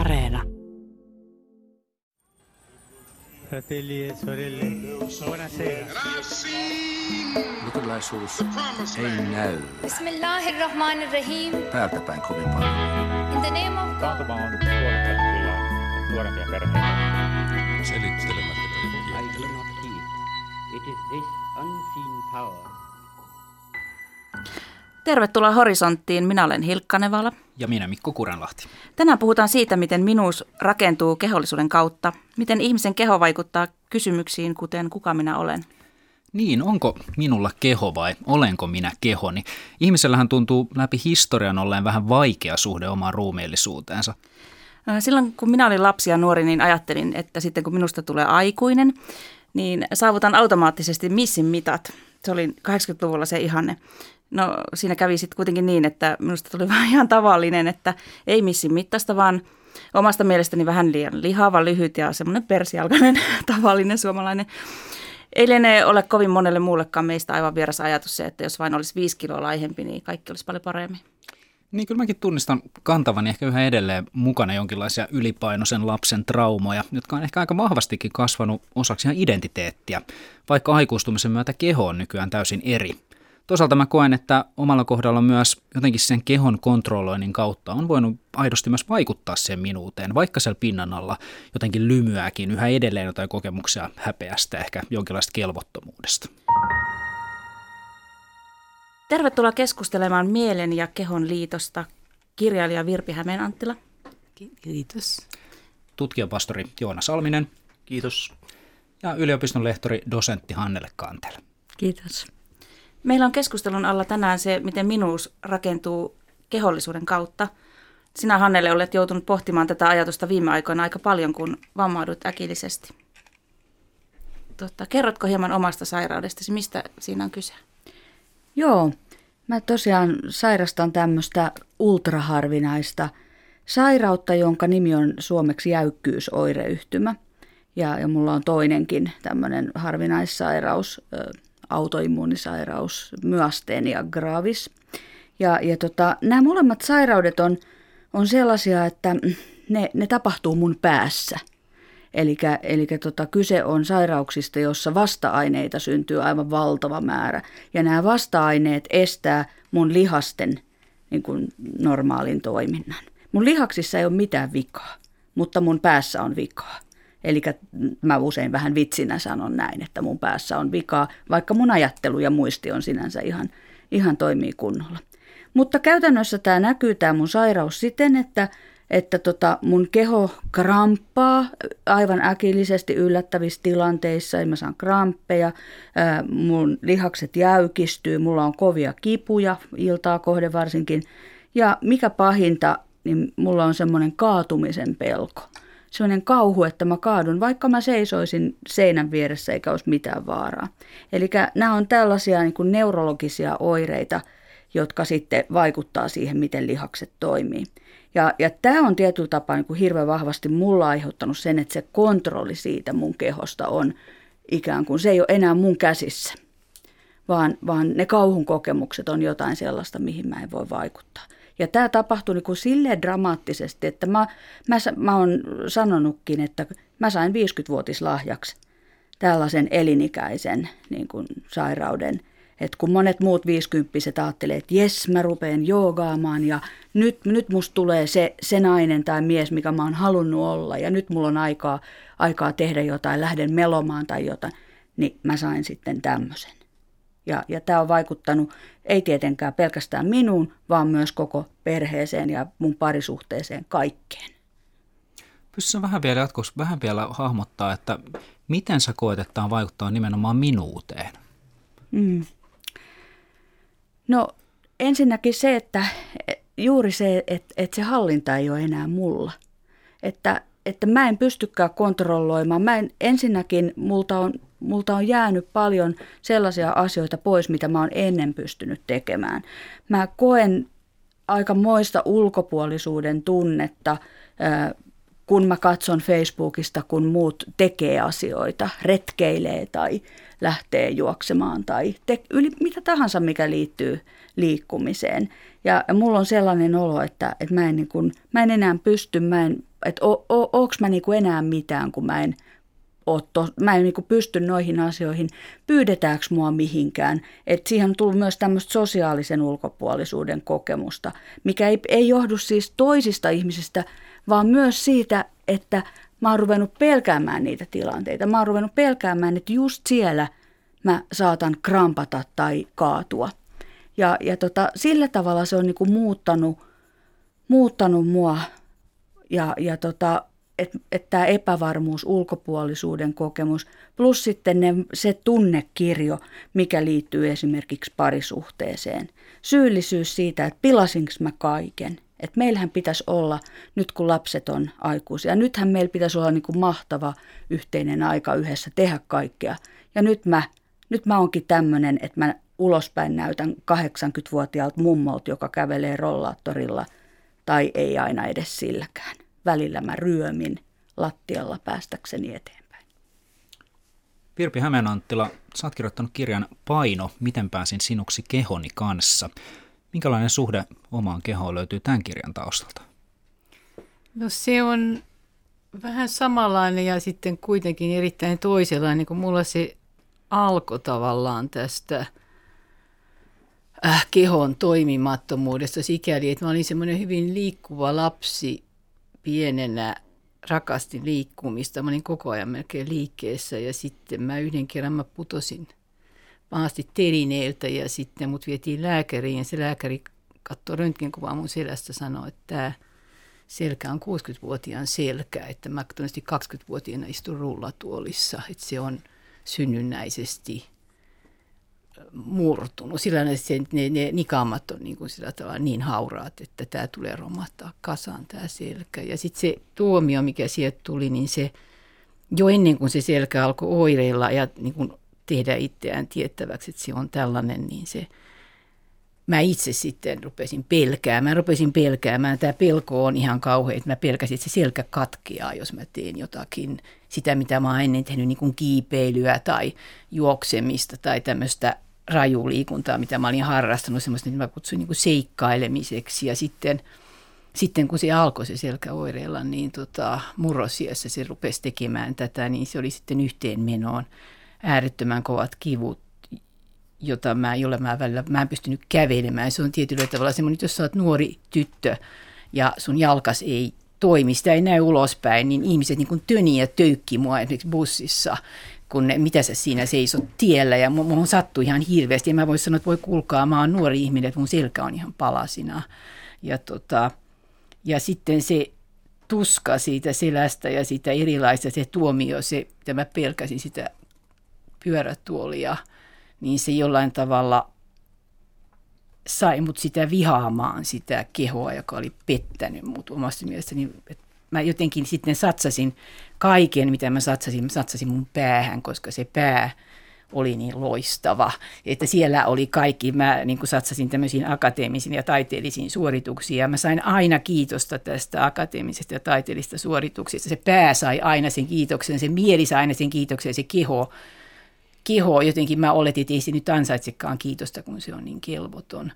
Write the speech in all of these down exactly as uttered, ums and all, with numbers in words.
Areena. Fratelli e sorelle, buonasera. Lukulaisuus ei näy. Bismillahirrahmanirrahim. Päältäpäin kovin paljon. In the name of God. Taantuma on nuorempia, nuorempia perheitä. Selittelemättä kaikkia. I do not believe. It is this unseen power. Tervetuloa Horisonttiin. Minä olen Hilkka Nevala. Ja minä Mikko Kurenlahti. Tänään puhutaan siitä, miten minuus rakentuu kehollisuuden kautta. Miten ihmisen keho vaikuttaa kysymyksiin, kuten kuka minä olen. Niin, onko minulla keho vai olenko minä kehoni? Ihmisellähän tuntuu läpi historian olleen vähän vaikea suhde omaan ruumiillisuuteensa. Silloin kun minä olin lapsi ja nuori, niin ajattelin, että sitten kun minusta tulee aikuinen, niin saavutan automaattisesti missin mitat. Se oli kahdeksankymmentäluvulla se ihanne. No siinä kävi sitten kuitenkin niin, että minusta tuli vaan ihan tavallinen, että ei missin mittaista, vaan omasta mielestäni vähän liian lihava, lyhyt ja semmoinen persialkainen tavallinen suomalainen. Ei liene ole kovin monelle muullekaan meistä aivan vieras ajatus se, että jos vain olisi viisi kiloa laihempi, niin kaikki olisi paljon paremmin. Niin kyllä mäkin tunnistan kantavani ehkä yhä edelleen mukana jonkinlaisia ylipainoisen lapsen traumoja, jotka on ehkä aika vahvastikin kasvanut osaksi ihan identiteettiä, vaikka aikuistumisen myötä keho on nykyään täysin eri. Toisaalta mä koen, että omalla kohdalla myös jotenkin sen kehon kontrolloinnin kautta on voinut aidosti myös vaikuttaa siihen minuuteen, vaikka siellä pinnan alla jotenkin lymyääkin yhä edelleen jotain kokemuksia häpeästä, ehkä jonkinlaista kelvottomuudesta. Tervetuloa keskustelemaan mielen ja kehon liitosta kirjailija Virpi Hämeen-Anttila. Kiitos. Tutkijapastori Joona Salminen. Kiitos. Ja yliopiston lehtori, dosentti Hannele Cantell. Kiitos. Meillä on keskustelun alla tänään se, miten minuus rakentuu kehollisuuden kautta. Sinä, Hannele, olet joutunut pohtimaan tätä ajatusta viime aikoina aika paljon, kun vammaudut äkillisesti. Totta, kerrotko hieman omasta sairaudestasi, mistä siinä on kyse? Joo, mä tosiaan sairastan tämmöistä ultraharvinaista sairautta, jonka nimi on suomeksi jäykkyysoireyhtymä. Ja, ja mulla on toinenkin tämmöinen harvinaissairaus, autoimmuunisairaus, myasthenia gravis. Ja, ja tota, nämä molemmat sairaudet on, on sellaisia, että ne, ne tapahtuu mun päässä. Elikkä, elikkä tota, kyse on sairauksista, jossa vasta-aineita syntyy aivan valtava määrä. Ja nämä vasta-aineet estää mun lihasten niin kuin normaalin toiminnan. Mun lihaksissa ei ole mitään vikaa, mutta mun päässä on vikaa. Eli mä usein vähän vitsinä sanon näin, että mun päässä on vikaa, vaikka mun ajattelu ja muisti on sinänsä ihan, ihan toimii kunnolla. Mutta käytännössä tämä näkyy, tämä mun sairaus siten, että, että tota mun keho kramppaa aivan äkillisesti yllättävissä tilanteissa, ja mä saan kramppeja, mun lihakset jäykistyy, mulla on kovia kipuja, iltaa kohden varsinkin, ja mikä pahinta, niin mulla on semmoinen kaatumisen pelko. Sellainen kauhu, että mä kaadun, vaikka mä seisoisin seinän vieressä eikä olisi mitään vaaraa. Eli nämä on tällaisia niin kuin neurologisia oireita, jotka sitten vaikuttaa siihen, miten lihakset toimii. Ja, ja tämä on tietyllä tapaa niin kuin hirveän vahvasti mulla aiheuttanut sen, että se kontrolli siitä mun kehosta on ikään kuin, se ei ole enää mun käsissä, vaan, vaan ne kauhun kokemukset on jotain sellaista, mihin mä en voi vaikuttaa. Ja tämä tapahtui niin kuin silleen dramaattisesti, että mä, mä, mä oon sanonutkin, että mä sain viisikymmenvuotislahjaksi tällaisen elinikäisen niin kuin sairauden. Että kun monet muut viisikymppiset ajattelee, että jes, mä rupean joogaamaan ja nyt, nyt musta tulee se, se nainen tai mies, mikä mä oon halunnut olla. Ja nyt mulla on aikaa, aikaa tehdä jotain, lähden melomaan tai jotain, niin mä sain sitten tämmöisen. Ja, ja tämä on vaikuttanut ei tietenkään pelkästään minuun, vaan myös koko perheeseen ja mun parisuhteeseen, kaikkeen. Pystytkö vähän vielä jatkossa vähän vielä hahmottaa, että miten sä koet, että tämä vaikuttaa nimenomaan minuuteen? Mm. No ensinnäkin se, että juuri se, että, että se hallinta ei ole enää mulla. Että, että mä en pystykään kontrolloimaan. Mä en, ensinnäkin multa on... Multa on jäänyt paljon sellaisia asioita pois, mitä mä oon ennen pystynyt tekemään. Mä koen aikamoista ulkopuolisuuden tunnetta, kun mä katson Facebookista, kun muut tekee asioita, retkeilee tai lähtee juoksemaan tai te- yli mitä tahansa, mikä liittyy liikkumiseen. Ja mulla on sellainen olo, että, että mä, en niin kuin, mä en enää pysty, mä en että o, o, onko mä niinku enää mitään, kun mä en, to, mä en niinku pysty noihin asioihin, pyydetäänkö mua mihinkään. Et siihen on tullut myös tämmöistä sosiaalisen ulkopuolisuuden kokemusta, mikä ei, ei johdu siis toisista ihmisistä, vaan myös siitä, että mä oon ruvennut pelkäämään niitä tilanteita. Mä oon ruvennut pelkäämään, että just siellä mä saatan krampata tai kaatua. Ja, ja tota, sillä tavalla se on niinku muuttanut, muuttanut mua, ja, ja tota, että et tämä epävarmuus, ulkopuolisuuden kokemus, plus sitten ne, se tunnekirjo, mikä liittyy esimerkiksi parisuhteeseen. Syyllisyys siitä, että pilasinko mä kaiken. Että meillähän pitäisi olla, nyt kun lapset on aikuisia, nythän meillä pitäisi olla niin kuin mahtava yhteinen aika yhdessä tehdä kaikkea. Ja nyt mä, nyt mä onkin tämmöinen, että mä ulospäin näytän kahdeksankymmentävuotiaalta mummolta, joka kävelee rollaattorilla, tai ei aina edes silläkään. Välillä mä ryömin lattialla päästäkseni eteenpäin. Virpi Hämeen-Anttila, sä oot kirjoittanut kirjan Paino, miten pääsin sinuksi kehoni kanssa. Minkälainen suhde omaan kehoon löytyy tämän kirjan taustalta? No se on vähän samanlainen ja sitten kuitenkin erittäin toisenlainen, kun mulla se alkoi tavallaan tästä äh, kehon toimimattomuudesta sikäli, että mä olin semmoinen hyvin liikkuva lapsi pienenä, rakastin liikkumista. Mä olin koko ajan melkein liikkeessä ja sitten mä yhden kerran mä putosin pahasti telineeltä ja sitten mut vietiin lääkäriin ja se lääkäri katsoi röntgenkuvaa mun selästä ja sanoi, että tämä selkä on kuusikymmentävuotiaan selkä, että mä todennäköisesti kaksikymmentävuotiaana istun rullatuolissa, että se on synnynnäisesti murtunut. Sillä tavalla ne, ne nikaamat on niin, kuin sillä tavalla niin hauraat, että tämä tulee romahtaa kasaan tämä selkä. Ja sitten se tuomio, mikä sieltä tuli, niin se jo ennen kuin se selkä alkoi oireilla ja niin kuin tehdä itseään tiettäväksi, että se on tällainen, niin se, mä itse sitten rupesin pelkäämään, rupesin pelkäämään, tämä pelko on ihan kauhea, että mä pelkäsin, että se selkä katkeaa, jos mä teen jotakin, sitä mitä mä oon ennen tehnyt, niin kuin kiipeilyä tai juoksemista tai tämmöistä rajuliikuntaa, mitä mä olin harrastanut, semmoista, mitä mä kutsuin niin kuin seikkailemiseksi, ja sitten, sitten kun se alkoi se selkäoireilla, niin tota, murrosiässä se rupesi tekemään tätä, niin se oli sitten yhteenmenoon. Äärettömän kovat kivut, jota mä, jolla mä, välillä, mä en pystynyt kävelemään. Se on tietyllä tavalla semmoinen, jos sä oot nuori tyttö ja sun jalkas ei toimi, sitä ei näy ulospäin, niin ihmiset niin kuin töni ja töykki mua esimerkiksi bussissa, kun ne, mitä sä siinä seisot tiellä. Ja mun sattui ihan hirveästi. Ja mä voisin sanoa, että voi kuulkaa, mä oon nuori ihminen, että mun selkä on ihan palasina. Ja, tota, ja sitten se tuska siitä selästä ja sitä erilaista, se tuomio, se, mitä mä pelkäsin sitä pyörätuolia, niin se jollain tavalla sai mut sitä vihaamaan sitä kehoa, joka oli pettänyt mut omasta mielestäni. Mä jotenkin sitten satsasin kaiken, mitä mä satsasin, mä satsasin mun päähän, koska se pää oli niin loistava, että siellä oli kaikki. Mä niin kuin satsasin tämmöisiin akateemisiin ja taiteellisiin suorituksiin ja mä sain aina kiitosta tästä akateemisesta ja taiteellisesta suorituksista. Se pää sai aina sen kiitoksen, se mieli sai aina sen kiitoksen, se keho Keho, jotenkin mä oletin, että ei se nyt ansaitsekaan kiitosta, kun se on niin kelvoton.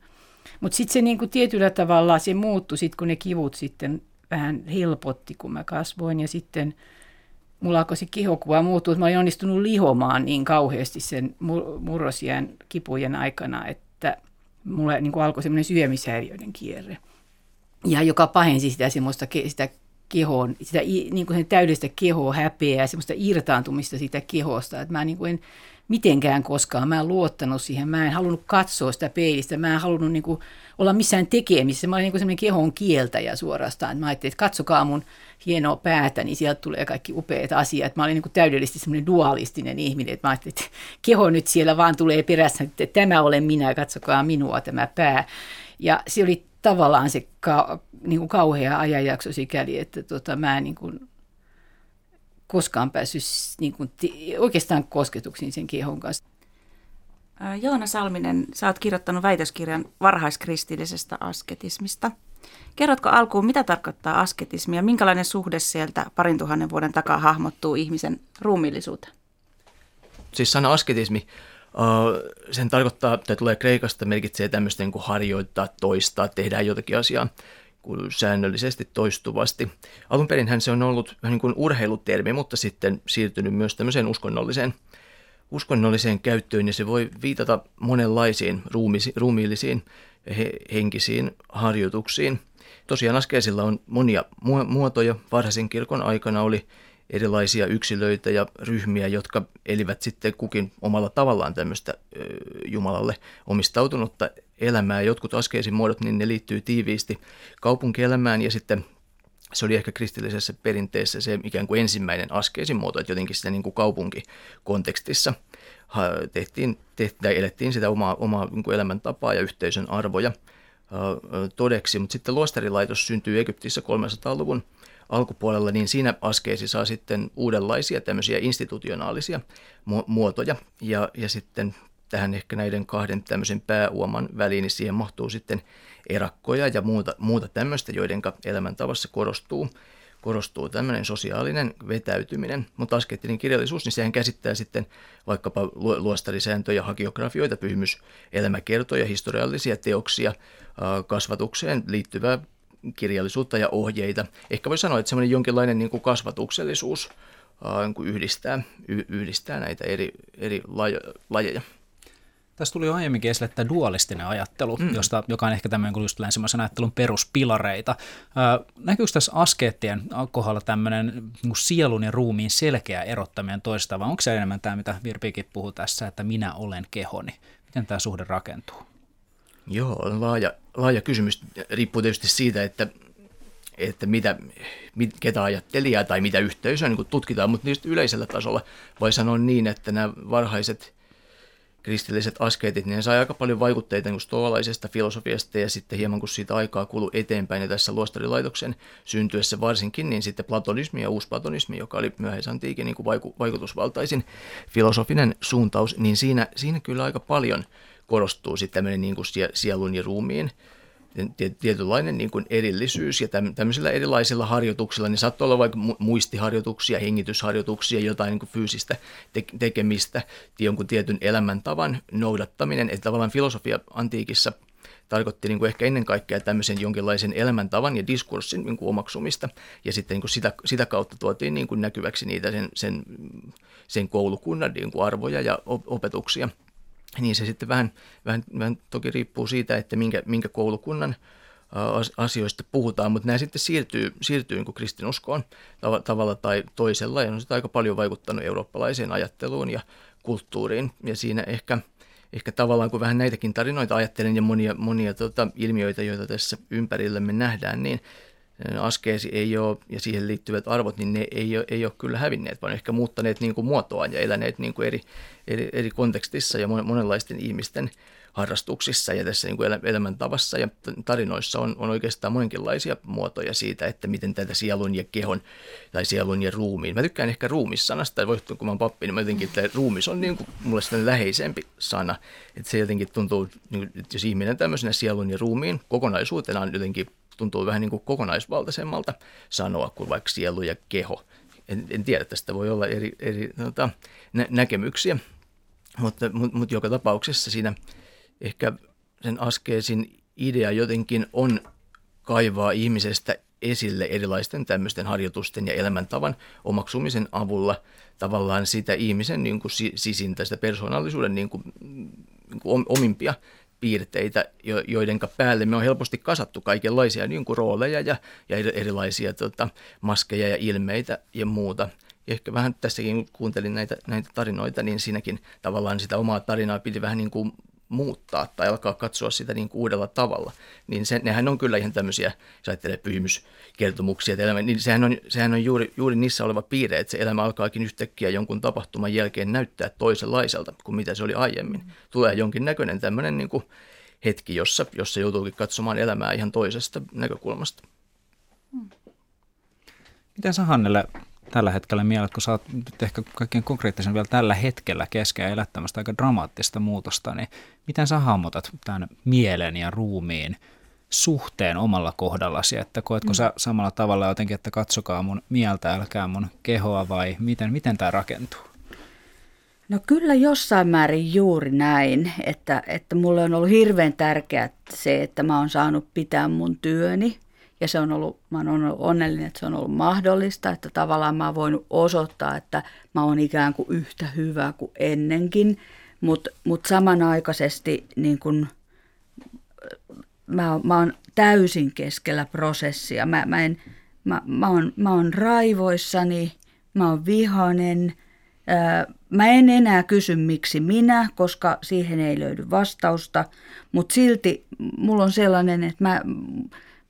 Mutta sitten se niinku tietyllä tavalla se muuttui, sit, kun ne kivut sitten vähän helpotti, kun mä kasvoin. Ja sitten mulla alkoi se kehokuva muuttua, että mä olin onnistunut lihomaan niin kauheasti sen murrosiän kipujen aikana, että mulla niinku alkoi semmoinen syömishäiriöiden kierre. Ja joka pahensi sitä semmoista sitä kehoon, sitä niin kuin sen täydellistä kehoa häpeää, semmoista irtaantumista siitä kehosta, että mä niin kuin en mitenkään koskaan, mä en luottanut siihen, mä en halunnut katsoa sitä peilistä, mä en halunnut niin kuin olla missään tekemisissä, mä olin niin kuin semmoinen kehon kieltäjä suorastaan, mä ajattelin, että katsokaa mun hienoa päätä, niin sieltä tulee kaikki upeat asiat, mä olin niin kuin täydellisesti semmoinen dualistinen ihminen, että mä ajattelin, että keho nyt siellä vaan tulee perässä, että tämä olen minä, katsokaa minua tämä pää, ja se oli tavallaan se ka, niin kuin kauhea ajanjakso sikäli, että tota, mä en niin kuin koskaan päässyt niin kuin, oikeastaan kosketuksiin sen kehon kanssa. Joona Salminen, sä oot kirjoittanut väitöskirjan varhaiskristillisestä asketismista. Kerrotko alkuun, mitä tarkoittaa asketismi ja minkälainen suhde sieltä parin tuhannen vuoden takaa hahmottuu ihmisen ruumiillisuuteen? Siis sana asketismi. Uh, sen tarkoittaa, että tulee kreikasta, merkitsee tämmöistä niin kuin harjoittaa, toistaa, tehdään jotakin asiaa. säännöllisesti toistuvasti. Alun perinhän se on ollut niin kuin urheilutermi, mutta sitten siirtynyt myös tämmöiseen uskonnolliseen, uskonnolliseen käyttöön, ja se voi viitata monenlaisiin ruumisi, ruumiillisiin he, henkisiin harjoituksiin. Tosiaan askeisilla on monia muotoja. Varhaisen kirkon aikana oli erilaisia yksilöitä ja ryhmiä, jotka elivät sitten kukin omalla tavallaan tämmöistä ö, Jumalalle omistautunutta elämää. Jotkut askeisin muodot, niin ne liittyy tiiviisti kaupunkielämään, ja sitten se oli ehkä kristillisessä perinteessä se ikään kuin ensimmäinen askeisin muoto, että jotenkin sitä niin kuin kaupunkikontekstissa tehtiin, tehtiin, elettiin sitä omaa, omaa niin kuin elämäntapaa ja yhteisön arvoja todeksi, mutta sitten luostarilaitos syntyy Egyptissä kolmensadan luvun alkupuolella, niin siinä askeisi saa sitten uudenlaisia tämmöisiä institutionaalisia muotoja, ja, ja sitten tähän ehkä näiden kahden tämmöisen pääuoman väliin, niin siihen mahtuu sitten erakkoja ja muuta, muuta tämmöistä, joidenka elämäntavassa korostuu, korostuu tämmöinen sosiaalinen vetäytyminen. Mutta askeettinen kirjallisuus, niin sehän käsittää sitten vaikkapa luostarisääntöjä, hagiografioita, pyhimyselämäkertoja, historiallisia teoksia, kasvatukseen liittyvää kirjallisuutta ja ohjeita. Ehkä voi sanoa, että semmoinen jonkinlainen niin kuin kasvatuksellisuus niin kuin yhdistää, yhdistää näitä eri, eri lajeja. Tässä tuli jo aiemminkin esille tämä dualistinen ajattelu, mm. josta, joka on ehkä tämmöinen just länsimaisen ajattelun peruspilareita. Ää, näkyykö tässä askeettien kohdalla tämmöinen niin sielun ja ruumiin selkeä erottaminen toistaan, vai onko se enemmän tämä, mitä Virpikin puhui tässä, että minä olen kehoni? Miten tämä suhde rakentuu? Joo, on laaja, laaja kysymys. Riippuu tietysti siitä, että, että mitä, mit, ketä ajattelijaa tai mitä yhteisöä niin tutkitaan, mutta niistä yleisellä tasolla voi sanoa niin, että nämä varhaiset kristilliset askeetit, niin ne sai aika paljon vaikutteita niin stoalaisesta filosofiasta, ja sitten hieman kun siitä aikaa kului eteenpäin, ja tässä luostarilaitoksen syntyessä varsinkin, niin sitten platonismi ja uusplatonismi, joka oli myöhäisantiikin niin vaikutusvaltaisin filosofinen suuntaus, niin siinä, siinä kyllä aika paljon korostuu sitten tämmöinen niin kuin sielun ja ruumiin tietynlainen niin kuin erillisyys, ja tämmöisillä erilaisilla harjoituksilla, niin saattoi olla vaikka muistiharjoituksia, hengitysharjoituksia, jotain niin kuin fyysistä tekemistä, jonkun tietyn elämäntavan noudattaminen, että tavallaan filosofia antiikissa tarkoitti niin kuin ehkä ennen kaikkea tämmöisen jonkinlaisen elämäntavan ja diskurssin niin kuin omaksumista, ja sitten niin kuin sitä, sitä kautta tuotiin niin kuin näkyväksi niitä sen, sen, sen koulukunnan niin kuin arvoja ja opetuksia. Niin se sitten vähän, vähän, vähän toki riippuu siitä, että minkä, minkä koulukunnan asioista puhutaan, mutta nämä sitten siirtyy, siirtyy niin kuin kristinuskoon tav- tavalla tai toisella, ja on sitä aika paljon vaikuttanut eurooppalaiseen ajatteluun ja kulttuuriin, ja siinä ehkä, ehkä tavallaan kun vähän näitäkin tarinoita ajattelen ja monia, monia tota, ilmiöitä, joita tässä ympärillämme nähdään, niin askeesi ei ole, ja siihen liittyvät arvot, niin ne ei ole, ei ole kyllä hävinneet, vaan ehkä muuttaneet niin kuin muotoaan ja eläneet niin kuin eri, eri, eri kontekstissa ja monenlaisten ihmisten harrastuksissa ja tässä niin kuin elämäntavassa ja tarinoissa on, on oikeastaan monenkinlaisia muotoja siitä, että miten tätä sielun ja kehon tai sielun ja ruumiin. Mä tykkään ehkä ruumissanasta, että kun mä oon pappi, niin mä jotenkin, että ruumis on niin kuin mulle sitten läheisempi sana, että se jotenkin tuntuu, että jos ihminen tämmöisenä sielun ja ruumiin kokonaisuutena on jotenkin tuntuu vähän niin kuin kokonaisvaltaisemmalta sanoa kuin vaikka sielu ja keho. En, en tiedä, tästä voi olla eri, eri noita, nä- näkemyksiä, mutta, mutta, mutta joka tapauksessa siinä ehkä sen askeesin idea jotenkin on kaivaa ihmisestä esille erilaisten tämmöisten harjoitusten ja elämäntavan omaksumisen avulla tavallaan sitä ihmisen niin kuin sisintä, sitä persoonallisuuden niin kuin, niin kuin omimpia piirteitä, joidenka päälle me on helposti kasattu kaikenlaisia niin kuin rooleja ja, ja erilaisia tota, maskeja ja ilmeitä ja muuta. Ja ehkä vähän tässäkin, kun kuuntelin näitä, näitä tarinoita, niin siinäkin tavallaan sitä omaa tarinaa piti vähän niin kuin muuttaa tai alkaa katsoa sitä niin kuin uudella tavalla. Niin se, nehän on kyllä ihan tämmöisiä, jos ajattelee pyhimyskertomuksia, että elämä, niin sehän on, sehän on juuri, juuri niissä oleva piirre, että se elämä alkaakin yhtäkkiä jonkun tapahtuman jälkeen näyttää toisenlaiselta kuin mitä se oli aiemmin. Tulee jonkin näköinen tämmöinen niin kuin hetki, jossa, jossa joutuukin katsomaan elämää ihan toisesta näkökulmasta. Miten sä, Hannele, tällä hetkellä mielet, kun sä oot nyt ehkä kaikkein konkreettisen vielä tällä hetkellä keskeä elättämästä aika dramaattista muutosta, niin miten sä hahmotat tämän mielen ja ruumiin suhteen omalla kohdallasi, että koetko mm. sä samalla tavalla jotenkin, että katsokaa mun mieltä, älkää mun kehoa, vai miten, miten tämä rakentuu? No kyllä jossain määrin juuri näin, että, että mulle on ollut hirveän tärkeää se, että mä oon saanut pitää mun työni Ja se on ollut, mä oon ollut onnellinen, että se on ollut mahdollista, että tavallaan mä oon voinut osoittaa, että mä oon ikään kuin yhtä hyvä kuin ennenkin, mutta mut samanaikaisesti niin kun, mä, mä oon täysin keskellä prosessia. Mä, mä, en, mä, mä, oon, mä oon raivoissani, mä oon vihainen. Mä en enää kysy, miksi minä, koska siihen ei löydy vastausta, mutta silti mulla on sellainen, että mä,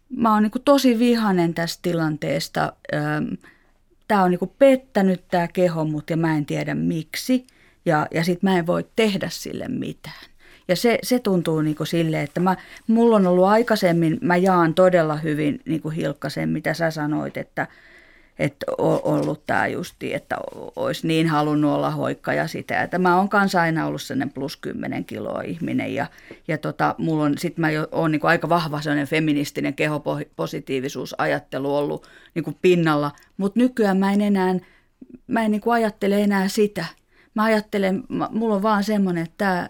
mä oon niinku tosi vihainen tästä tilanteesta. Tää on niinku pettänyt tää keho mut ja mä en tiedä miksi ja, ja sit mä en voi tehdä sille mitään. Ja se, se tuntuu niinku silleen, että mä, mulla on ollut aikaisemmin, mä jaan todella hyvin niinku Hilkka sen, mitä sä sanoit, että että on ollut tämä justi, että olisi niin halunnut olla hoikka ja sitä. Että mä oon kanssa aina ollut sellainen plus kymmenen kiloa ihminen ja, ja tota, mulla on, sit mä oon niinku aika vahva sellainen feministinen kehopositiivisuusajattelu ollut niinku pinnalla, mutta nykyään mä en enää, mä en niinku ajattele enää sitä. Mä ajattelen, mä, mulla on vaan semmoinen, että tää,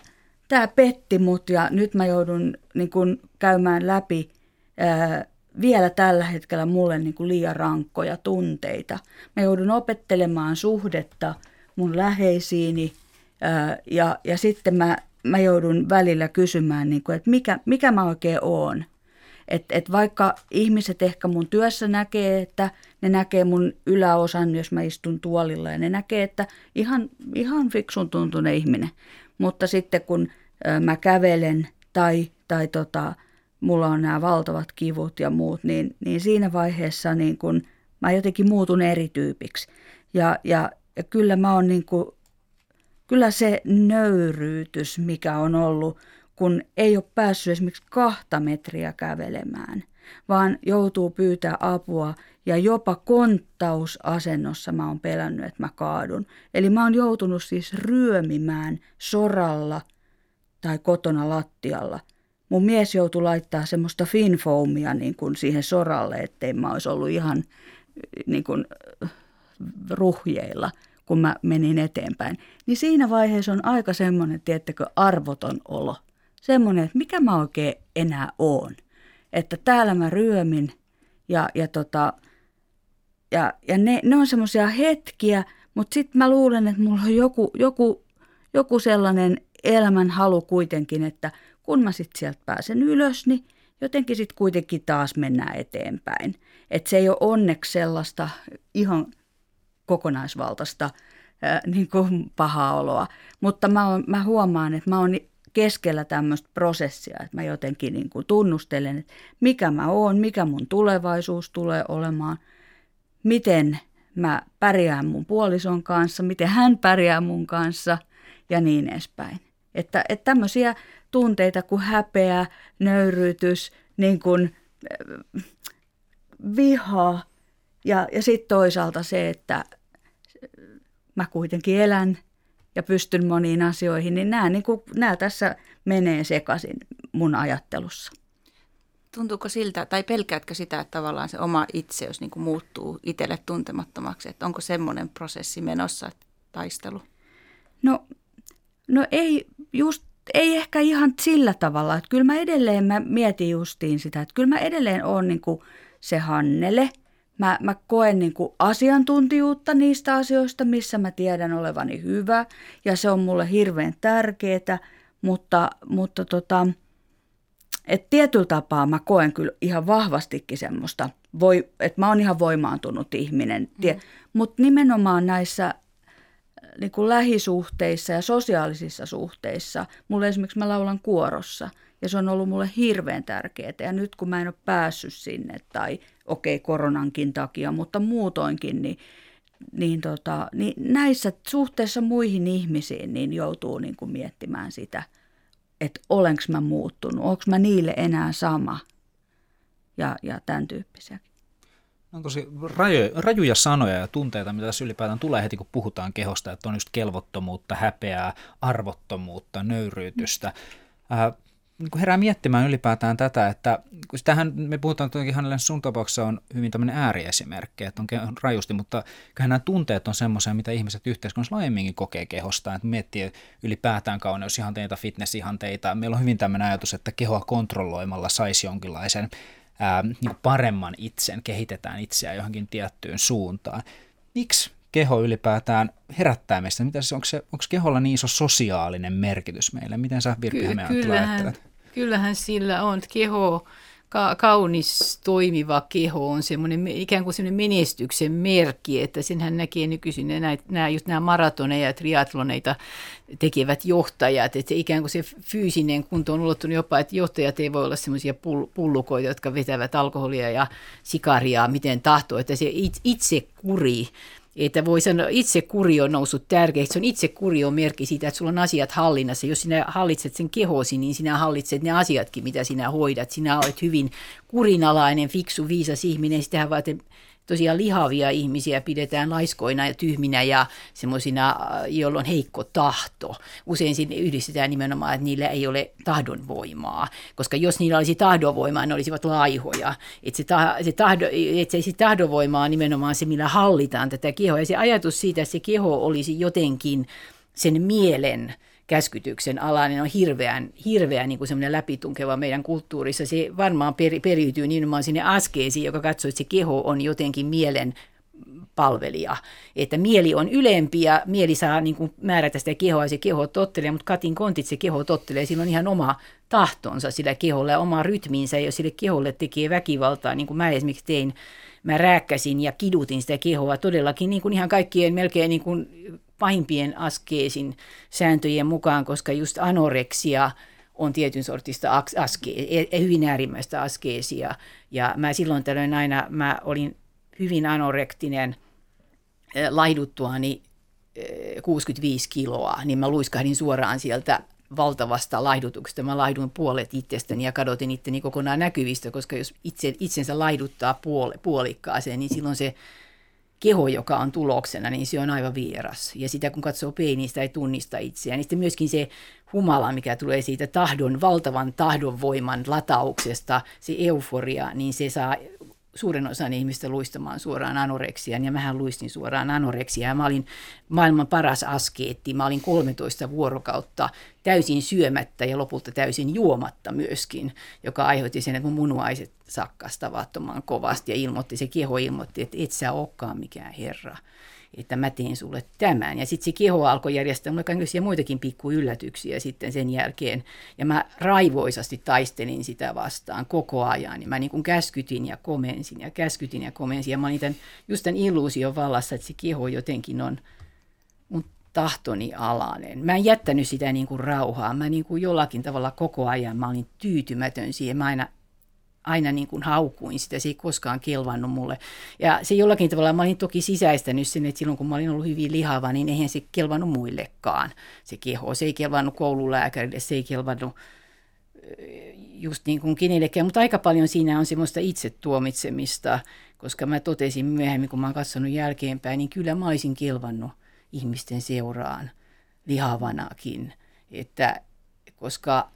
tää petti mut ja nyt mä joudun niinku käymään läpi ää, vielä tällä hetkellä mulle niin kuin liian rankkoja tunteita. Mä joudun opettelemaan suhdetta mun läheisiini ää, ja, ja sitten mä, mä joudun välillä kysymään, niin kuin, että mikä, mikä mä oikein oon. Et, et vaikka ihmiset ehkä mun työssä näkee, että ne näkee mun yläosan, jos mä istun tuolilla ja ne näkee, että ihan, ihan fiksun tuntunen ihminen. Mutta sitten kun ää, mä kävelen tai, tai tota... mulla on nämä valtavat kivut ja muut, niin, niin siinä vaiheessa niin kun, mä jotenkin muutun eri tyypiksi. Ja, ja, ja kyllä, mä oon niin kun, kyllä se nöyryytys, mikä on ollut, kun ei ole päässyt esimerkiksi kahta metriä kävelemään, vaan joutuu pyytää apua ja jopa konttausasennossa mä oon pelännyt, että mä kaadun. Eli mä oon joutunut siis ryömimään soralla tai kotona lattialla. Mun mies joutui laittaa semmoista finfoamia niin kuin siihen soralle, ettei mä olisi ollut ihan niin kuin ruhjeilla, kun mä menin eteenpäin. Niin siinä vaiheessa on aika semmoinen, tiettäkö, arvoton olo. Semmoinen, että mikä mä oikein enää oon. Että täällä mä ryömin ja, ja, tota, ja, ja ne, ne on semmoisia hetkiä, mutta sitten mä luulen, että mulla on joku, joku, joku sellainen elämän halu kuitenkin, että kun mä sitten sieltä pääsen ylös, niin jotenkin sitten kuitenkin taas mennään eteenpäin. Että se ei ole onneksi sellaista ihan kokonaisvaltaista ää, niin kuin pahaa oloa. Mutta mä, on, mä huomaan, että mä oon keskellä tämmöistä prosessia, että mä jotenkin niin kuin tunnustelen, että mikä mä oon, mikä mun tulevaisuus tulee olemaan, miten mä pärjään mun puolison kanssa, miten hän pärjää mun kanssa ja niin edespäin. Että, että tämmöisiä tunteita kuin häpeä, nöyryytys, niin kuin viha ja, ja sitten toisaalta se, että mä kuitenkin elän ja pystyn moniin asioihin, niin nämä, niin kuin, nämä tässä menee sekaisin mun ajattelussa. Tuntuuko siltä, tai pelkäätkö sitä, että tavallaan se oma itseys niin kuin muuttuu itselle tuntemattomaksi, että onko semmoinen prosessi menossa, taistelu? No... No ei, just, ei ehkä ihan sillä tavalla, että kyllä mä edelleen mä mietin justiin sitä, että kyllä mä edelleen oon niin kuin se Hannele. Mä, mä koen niin kuin asiantuntijuutta niistä asioista, missä mä tiedän olevani hyvä ja se on mulle hirveän tärkeetä, mutta, mutta tota, et tietyllä tapaa mä koen kyllä ihan vahvastikin semmoista, voi, että mä oon ihan voimaantunut ihminen, mm. mutta nimenomaan näissä... Niin kuin lähisuhteissa ja sosiaalisissa suhteissa. Mulle esimerkiksi mä laulan kuorossa ja se on ollut mulle hirveän tärkeää. Ja nyt kun mä en ole päässyt sinne tai okei okay, koronankin takia, mutta muutoinkin, niin, niin, tota, niin näissä suhteissa muihin ihmisiin niin joutuu niin kuin miettimään sitä, että olenko mä muuttunut, onko mä niille enää sama ja, ja tämän tyyppisiä. On tosi rajoja, rajuja sanoja ja tunteita, mitä tässä ylipäätään tulee heti, kun puhutaan kehosta, että on just kelvottomuutta, häpeää, arvottomuutta, nöyryytystä. Ää, niin kun herää miettimään ylipäätään tätä, että kun sitähän me puhutaan tietenkin Hannelen sun tapauksessa on hyvin tämmöinen ääriesimerkki, että on rajusti, mutta kyllähän nämä tunteet on semmoisia, mitä ihmiset yhteiskunnassa laajemminkin kokee kehosta, että miettii ylipäätään kauneusihanteita, fitnessihanteita. Meillä on hyvin tämmöinen ajatus, että kehoa kontrolloimalla saisi jonkinlaisen ää, niin kuin paremman itsen, kehitetään itseään johonkin tiettyyn suuntaan. Miksi keho ylipäätään herättää meistä? Mitä se, onko, se, onko keholla niin iso sosiaalinen merkitys meille? Miten sä, Virpi Hämeen-Anttila, ajattelet? Kyllähän sillä on. Keho, ka- kaunis toimiva keho on semmoinen, ikään kuin semmoinen menestyksen merkki, että senhän näkee nykyisin nämä, just nämä maratoneja ja triatloneita tekevät johtajat, että ikään kuin se fyysinen kunto on ulottunut jopa, että johtajat ei voi olla semmoisia pullukoita, jotka vetävät alkoholia ja sikariaa miten tahtoo, että se itse kuri. Että voi sanoa, että itsekuri on noussut tärkeäksi. Se on itsekuri on merkki siitä, että sulla on asiat hallinnassa. Jos sinä hallitset sen kehosi, niin sinä hallitset ne asiatkin, mitä sinä hoidat. Sinä olet hyvin kurinalainen, fiksu, viisas ihminen. Sitähän varten tosiaan lihavia ihmisiä pidetään laiskoina ja tyhminä ja semmoisina, joilla on heikko tahto. Usein sinne yhdistetään nimenomaan, että niillä ei ole tahdonvoimaa, koska jos niillä olisi tahdonvoimaa, ne olisivat laihoja. Että se, ta- se, tahdo- et se, se tahdonvoima on nimenomaan se, millä hallitaan tätä kehoa. Ja se ajatus siitä, että se keho olisi jotenkin sen mielen käskytyksen alainen on hirveän, hirveän niin kuin semmoinen läpitunkeva meidän kulttuurissa. Se varmaan per, periytyy nimenomaan sinne askeesiin, joka katsoo, että se keho on jotenkin mielen palvelija. Että mieli on ylempi ja mieli saa niin kuin määrätä sitä kehoa ja se keho tottelee, mutta katin kontit se keho tottelee. Sillä on ihan oma tahtonsa sillä keholla ja oma rytmiinsä, jos sille keholle tekee väkivaltaa, niin kuin mä esimerkiksi tein. Mä rääkkäsin ja kidutin sitä kehoa todellakin niin kuin ihan kaikkien melkein niin kuin pahimpien askeesin sääntöjen mukaan, koska just anoreksia on tietyn sortista aske- hyvin äärimmäistä askeesia. Ja mä silloin tällöin aina, mä olin hyvin anorektinen laiduttuani kuusikymmentäviisi kiloa, niin mä luiskahdin suoraan sieltä valtavasta laihdutuksesta. Mä laiduin puolet itsestäni ja kadotin itteni kokonaan näkyvistä, koska jos itse, itsensä laiduttaa puol- puolikkaaseen, niin silloin se keho, joka on tuloksena, niin se on aivan vieras. Ja sitä kun katsoo peiliin, sitä ei tunnista itseään. Ja sitten myöskin se humala, mikä tulee siitä tahdon, valtavan tahdonvoiman latauksesta, se euforia, niin se saa suuren osan ihmistä luistamaan suoraan anoreksiaan. Ja mähän luistin suoraan anoreksiaan. Mä olin maailman paras askeetti. Mä olin kolmetoista vuorokautta täysin syömättä ja lopulta täysin juomatta myöskin, joka aiheutti sen, että mun munuaiset sakkas tavattoman kovasti. Ja ilmoitti, se keho ilmoitti, että et sä olekaan mikään herra, että mä teen sulle tämän. Ja sitten se keho alkoi järjestää mulle kaikenlaisia muitakin pikku yllätyksiä sitten sen jälkeen. Ja mä raivoisasti taistelin sitä vastaan koko ajan. Ja mä niin kuin käskytin ja komensin ja käskytin ja komensin. Ja mä olin tämän, just tämän illuusion vallassa, että se keho jotenkin on mun tahtoni alainen. Mä en jättänyt sitä niin kuin rauhaa. Mä niin kuin jollakin tavalla koko ajan mä olin tyytymätön siihen. Mä aina aina niin kuin haukuin sitä, se ei koskaan kelvannut mulle. Ja se jollakin tavalla, mä olin toki sisäistänyt sen, että silloin kun mä olin ollut hyvin lihava, niin eihän se kelvannut muillekaan. Se keho, se ei kelvannut koululääkärille, se ei kelvannut just niin kuin kenellekään, mutta aika paljon siinä on semmoista itse tuomitsemista, koska mä totesin myöhemmin, kun mä oon katsonut jälkeenpäin, niin kyllä mä olisin kelvannut ihmisten seuraan lihavanakin, että koska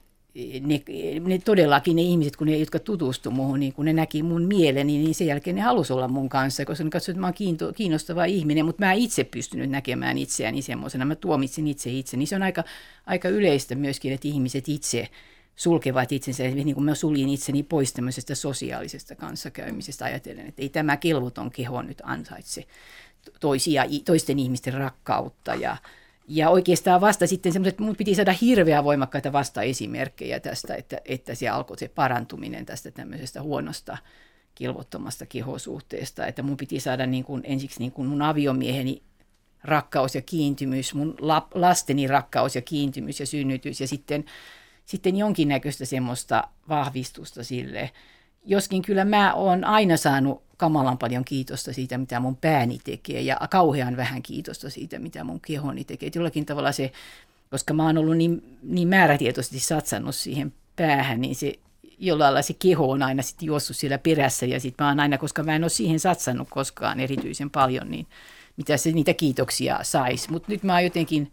Ne, ne todellakin ne ihmiset, kun ne, jotka tutustuivat muuhun, niin kun ne näki mun mieleni, niin sen jälkeen ne halusi olla mun kanssa, koska ne katsoivat, että mä oon kiinto, kiinnostava ihminen, mutta mä en itse pystynyt näkemään itseäni semmoisena, mä tuomitsin itse itse, niin se on aika, aika yleistä myöskin, että ihmiset itse sulkevat itsensä, niin kuin mä suljin itseni pois tämmöisestä sosiaalisesta kanssakäymisestä ajatellen, että ei tämä kelvoton keho nyt ansaitse toisia, toisten ihmisten rakkautta ja Ja oikeastaan vasta sitten semmoiset, mun piti saada hirveän voimakkaita vastaesimerkkejä tästä, että, että se alkoi se parantuminen tästä tämmöisestä huonosta, kilvottomasta kehosuhteesta. Että mun piti saada niin kuin, ensiksi niin kuin mun aviomieheni rakkaus ja kiintymys, mun la, lasteni rakkaus ja kiintymys ja synnytys ja sitten, sitten jonkinnäköistä semmoista vahvistusta sille. Joskin kyllä mä oon aina saanut kamalan paljon kiitosta siitä, mitä mun pääni tekee ja kauhean vähän kiitosta siitä, mitä mun kehoni tekee. Et jollakin tavalla se, koska mä oon ollut niin, niin määrätietoisesti satsannut siihen päähän, niin se jollain lailla se keho on aina sitten juossut siellä perässä ja sitten mä oon aina, koska mä en ole siihen satsannut koskaan erityisen paljon, niin mitä se niitä kiitoksia saisi. Mutta nyt mä oon jotenkin,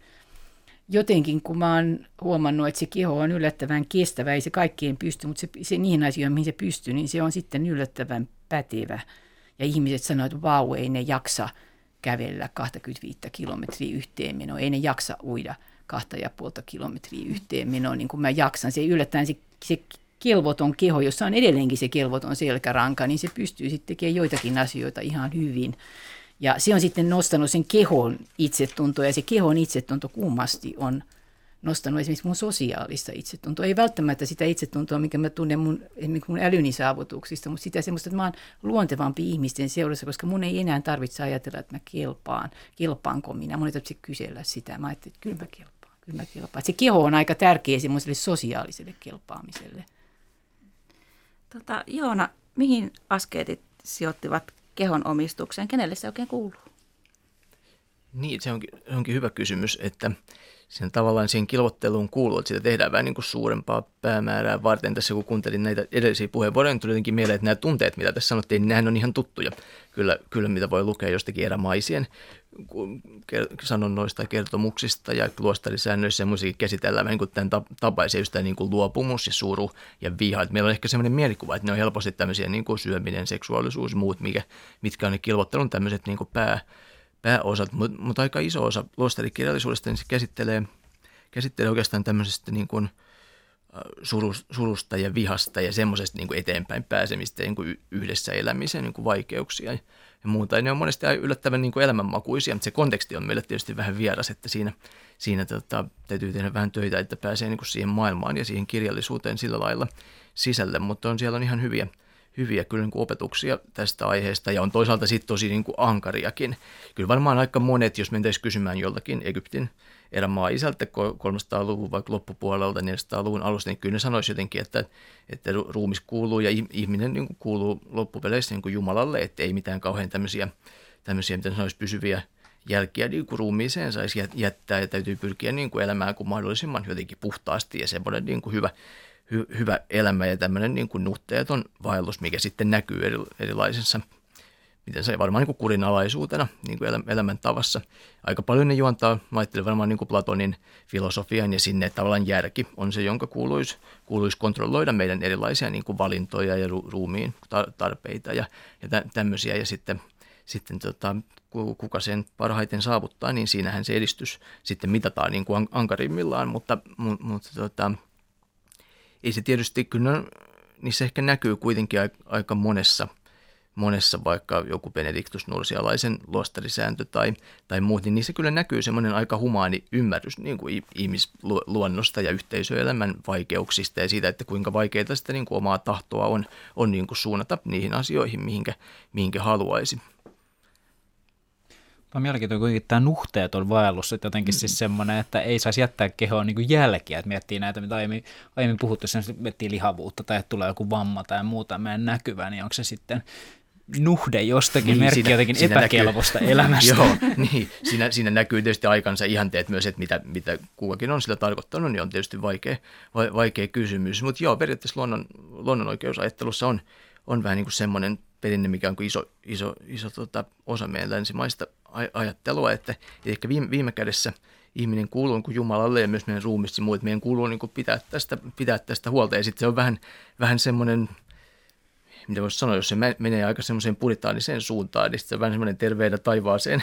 jotenkin, kun mä oon huomannut, että se keho on yllättävän kestävä, ei se kaikkeen pysty, mutta se, se niihin asioihin, mihin se pystyy, niin se on sitten yllättävän pätevä. Ja ihmiset sanoo, että vau, ei ne jaksa kävellä kaksikymmentäviisi kilometriä yhteenmenoa, ei ne jaksa uida kahta ja puolta kilometriä yhteenmenoa, niin kuin mä jaksan. Se yllättäen se, se kelvoton keho, jossa on edelleenkin se kelvoton selkäranka, niin se pystyy sitten tekemään joitakin asioita ihan hyvin. Ja se on sitten nostanut sen kehon itsetuntoa, ja se kehon itsetunto kummasti on nostanut esimerkiksi mun sosiaalista itsetuntoa. Ei välttämättä sitä itsetuntoa, minkä mä tunnen mun, esimerkiksi mun älyni saavutuksista, mutta sitä semmoista, että mä oon luontevampi ihmisten seurassa, koska mun ei enää tarvitse ajatella, että mä kelpaan, kelpaanko minä. Mun ei tarvitse kysellä sitä. Mä ajattelin, että kyllä mä kelpaan, kyllä mä kelpaan. Se keho on aika tärkeä semmoiselle sosiaaliselle kelpaamiselle. Tota, Joona, mihin askeetit sijoittivat kehon omistukseen? Kenelle se oikein kuuluu? Niin, se onkin, se onkin hyvä kysymys, että sen tavallaan siihen kilvotteluun kuuluu, että sitä tehdään vähän niin kuin suurempaa päämäärää varten. Tässä kun kuuntelin näitä edellisiä puheenvuoroja, niin tuli jotenkin mieleen, että nämä tunteet, mitä tässä sanottiin, niin nehän on ihan tuttuja. Kyllä, kyllä mitä voi lukea jostakin erämaisien sanonnoista ja kertomuksista ja luostarisäännöissä semmoisia käsitellään vähän niin kuin tämän tapaisia, just tämä niin kuin luopumus ja suru ja viha. Että meillä on ehkä semmoinen mielikuva, että ne on helposti tämmöisiä niin kuin syöminen, seksuaalisuus, muut, mikä, mitkä on ne kilvottelun tämmöiset niin kuin pää... pääosat, mutta mut aika iso osa luostarikirjallisuudesta, niin se käsittelee, käsittelee oikeastaan tämmöisestä niin kuin surusta ja vihasta ja semmoisesta niin kuin eteenpäin pääsemistä, niin kuin yhdessä elämisen niin kuin vaikeuksia ja muuta. Ja ne on monesti yllättävän niin kuin elämänmakuisia, mutta se konteksti on meille tietysti vähän vieras, että siinä, siinä tota, täytyy tehdä vähän töitä, että pääsee niin kuin siihen maailmaan ja siihen kirjallisuuteen sillä lailla sisälle, mutta on, siellä on ihan hyviä. hyviä kyllä niin kuin opetuksia tästä aiheesta ja on toisaalta sitten tosi niin kuin ankariakin. Kyllä varmaan aika monet, jos mentäisiin kysymään joltakin Egyptin erämaa-isältä kolmannensadan luvun vaikka loppupuolelta neljänsadan luvun alusta, niin kyllä ne sanoisi jotenkin, että, että ruumis kuuluu ja ihminen niin kuin kuuluu loppupeleissä niin kuin Jumalalle, että ei mitään kauhean tämmöisiä, tämmöisiä mitä sanoisi, pysyviä jälkiä niin kuin ruumiiseen saisi jättää ja täytyy pyrkiä niin kuin elämään kuin mahdollisimman jotenkin puhtaasti ja semmoinen niin kuin hyvä hyvä elämä ja tämmöinen niin kuin nuhteeton vaellus, mikä sitten näkyy eri, erilaisessa, miten se varmaan niin kuin kurinalaisuutena niin kuin elämäntavassa. Aika paljon ne juontaa, mä ajattelen varmaan niin kuin Platonin filosofian ja sinne, että tavallaan järki on se, jonka kuuluisi, kuuluisi kontrolloida meidän erilaisia niin kuin valintoja ja ru, ruumiin tarpeita ja, ja tä, tämmöisiä ja sitten, sitten tota, kuka sen parhaiten saavuttaa, niin siinähän se edistys sitten mitataan niin kuin ankarimmillaan, mutta, mutta tota, ei se tietysti, kyllä niissä ehkä näkyy kuitenkin aika monessa, monessa vaikka joku Benediktus Nursialaisen luostarisääntö tai, tai muut, niin niissä kyllä näkyy semmoinen aika humaani ymmärrys niin kuin ihmisluonnosta ja yhteisöelämän vaikeuksista ja siitä, että kuinka vaikeaa sitä niin kuin omaa tahtoa on, on niin kuin suunnata niihin asioihin, mihinkä, mihinkä haluaisi. Tämä on mielenkiintoinen kuitenkin tämä nuhteeton vaellus, että jotenkin siis semmoinen, että ei saisi jättää kehoon niin kuin jälkiä, että miettii näitä, mitä aiemmin, aiemmin puhuttu, jos miettii lihavuutta tai että tulee joku vamma tai muuta meidän näkyvää, niin onko se sitten nuhde jostakin, niin, merkki siinä, jotenkin siinä epäkelpoista näkyy, elämästä. Joo, niin. Siinä, siinä näkyy tietysti aikansa ihanteet myös, että mitä, mitä kukakin on sillä tarkoittanut, niin on tietysti vaikea, vaikea kysymys. Mutta joo, periaatteessa luonnon, luonnonoikeusajattelussa on, on vähän niin kuin semmoinen perinne, mikä on iso, iso, iso tota, osa meidän länsimaista ajattelua, että ehkä viime, viime kädessä ihminen kuuluu niin kuin Jumalalle ja myös meidän ruumissa muut, meidän kuuluu niin kuin pitää, tästä, pitää tästä huolta. Ja sitten se on vähän, vähän semmoinen, mitä voisi sanoa, jos se menee aika semmoiseen puritaaniseen suuntaan, niin sitten se on vähän semmoinen terveenä taivaaseen,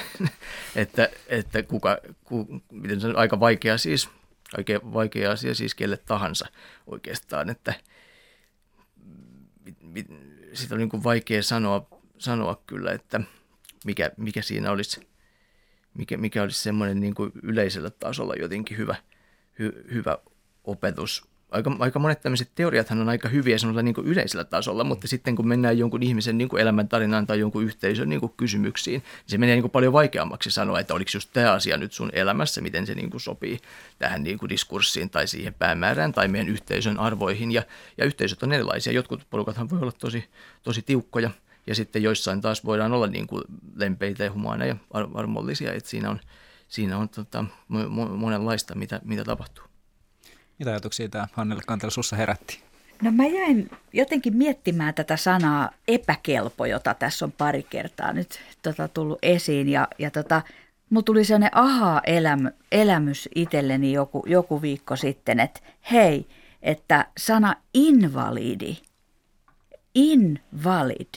että, että kuka, ku, miten se on aika vaikea siis, oikein vaikea asia siis kelle tahansa oikeastaan, että sitä on niin kuin vaikea sanoa, sanoa kyllä, että mikä, mikä siinä olisi, mikä, mikä olisi semmoinen niin kuin yleisellä tasolla jotenkin hyvä, hy, hyvä opetus. Aika, aika monet tämmöiset teoriathan on aika hyviä semmoisella niin kuin yleisellä tasolla, mutta sitten kun mennään jonkun ihmisen niin kuin elämäntarinaan tai jonkun yhteisön niin kuin kysymyksiin, niin se menee niin kuin paljon vaikeammaksi sanoa, että oliko just tämä asia nyt sun elämässä, miten se niin kuin sopii tähän niin kuin diskurssiin tai siihen päämäärään tai meidän yhteisön arvoihin. Ja, ja yhteisöt on erilaisia. Jotkut porukathan voi olla tosi, tosi tiukkoja ja sitten joissain taas voidaan olla niin kuin lempeitä ja humaaneja ja armollisia, että siinä on, siinä on tota, monenlaista, mitä, mitä tapahtuu. Mitä ajatuksia tämä Hannele Cantell sussa herätti? No mä jäin jotenkin miettimään tätä sanaa epäkelpo, jota tässä on pari kertaa nyt tota, tullut esiin. Ja, ja tota, mulla tuli sellainen aha-elämys itselleni joku, joku viikko sitten, että hei, että sana invalidi, invalid,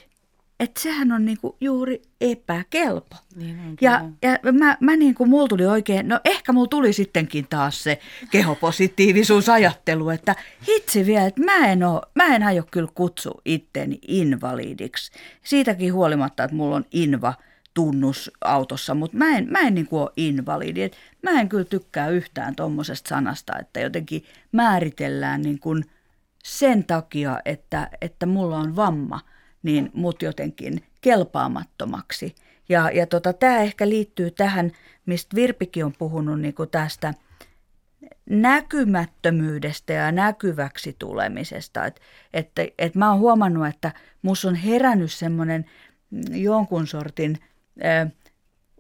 että sehän on niinku juuri epäkelpo. Niin, ja ja mä, mä niinku, mulla tuli oikein, no ehkä mulla tuli sittenkin taas se kehopositiivisuusajattelu, että hitsi vielä, että mä en, oo, mä en aio kyllä kutsua itteni invalidiksi. Siitäkin huolimatta, että mulla on inva tunnus autossa, mutta mä en, mä en niinku ole invalidi. Et mä en kyllä tykkää yhtään tommosesta sanasta, että jotenkin määritellään niinku sen takia, että, että mulla on vamma, niin mut jotenkin kelpaamattomaksi. Ja, ja tota, tämä ehkä liittyy tähän, mistä Virpikin on puhunut niinku tästä näkymättömyydestä ja näkyväksi tulemisesta. Että et, et mä oon huomannut, että musta on herännyt semmoinen jonkun sortin ö,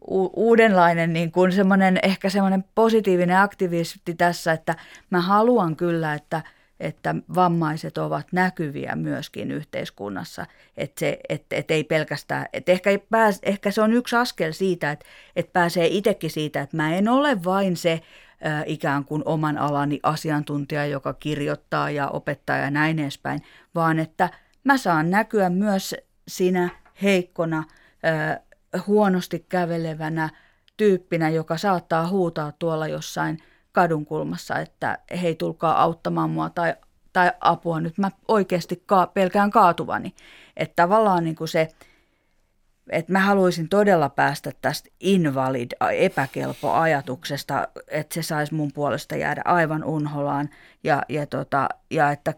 u- uudenlainen, niin kuin semmoinen, ehkä semmoinen positiivinen aktivisti tässä, että mä haluan kyllä, että että vammaiset ovat näkyviä myöskin yhteiskunnassa, että se, et, et ei pelkästään, että ehkä, ehkä se on yksi askel siitä, että, että pääsee itsekin siitä, että mä en ole vain se äh, ikään kuin oman alani asiantuntija, joka kirjoittaa ja opettaa ja näin edespäin, vaan että mä saan näkyä myös sinä heikkona, äh, huonosti kävelevänä tyyppinä, joka saattaa huutaa tuolla jossain kadunkulmassa, että hei, tulkaa auttamaan mua tai, tai apua, nyt mä oikeasti ka- pelkään kaatuvani. Että tavallaan niin kuin se, että mä haluaisin todella päästä tästä invalid-epäkelpo-ajatuksesta, että se saisi mun puolesta jäädä aivan unholaan. Ja, ja, tota, ja, että,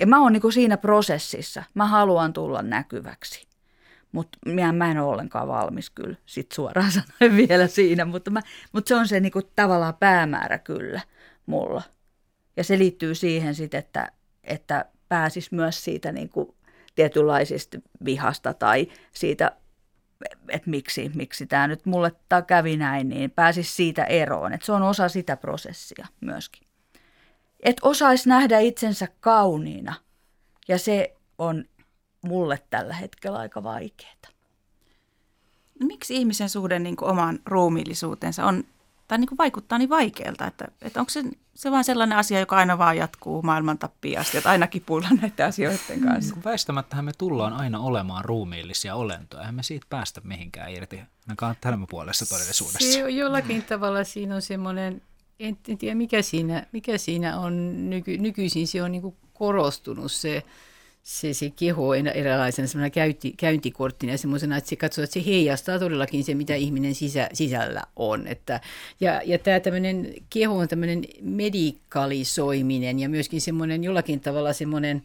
ja mä oon niin kuin siinä prosessissa, mä haluan tulla näkyväksi. Mutta mä en ole ollenkaan valmis kyllä, sit suoraan sanoen vielä siinä, mutta, mä, mutta se on se niinku tavallaan päämäärä kyllä mulla. Ja se liittyy siihen sit, että, että pääsis myös siitä niinku tietynlaisista vihasta tai siitä, että miksi, miksi tämä nyt mulle tää kävi näin, niin pääsis siitä eroon. Et se on osa sitä prosessia myöskin. Että osaisi nähdä itsensä kauniina ja se on mulle tällä hetkellä aika vaikeeta. No, miksi ihmisen suhde niin kuin omaan ruumiillisuutensa on, tai niin kuin vaikuttaa niin vaikealta? Että, että onko se, se vain sellainen asia, joka aina vaan jatkuu maailman tappiin asti, että aina kipuillaan näiden asioiden kanssa? Väistämättähän me tullaan aina olemaan ruumiillisia olentoja. Eihän me siitä päästä mihinkään irti, ainakaan tämän puolessa todellisuudessa. Se jollakin tavalla siinä on semmoinen, en, en tiedä mikä siinä, mikä siinä on, nyky, nykyisin se on niin kuin korostunut se, Se, se keho on erilaisena semmoinen käynti, käyntikorttina ja semmoisena, että se katsoo, että se heijastaa todellakin se, mitä ihminen sisä, sisällä on. Että, ja ja tämä tämmöinen kehon tämmöinen medikalisoiminen ja myöskin semmoinen jollakin tavalla semmoinen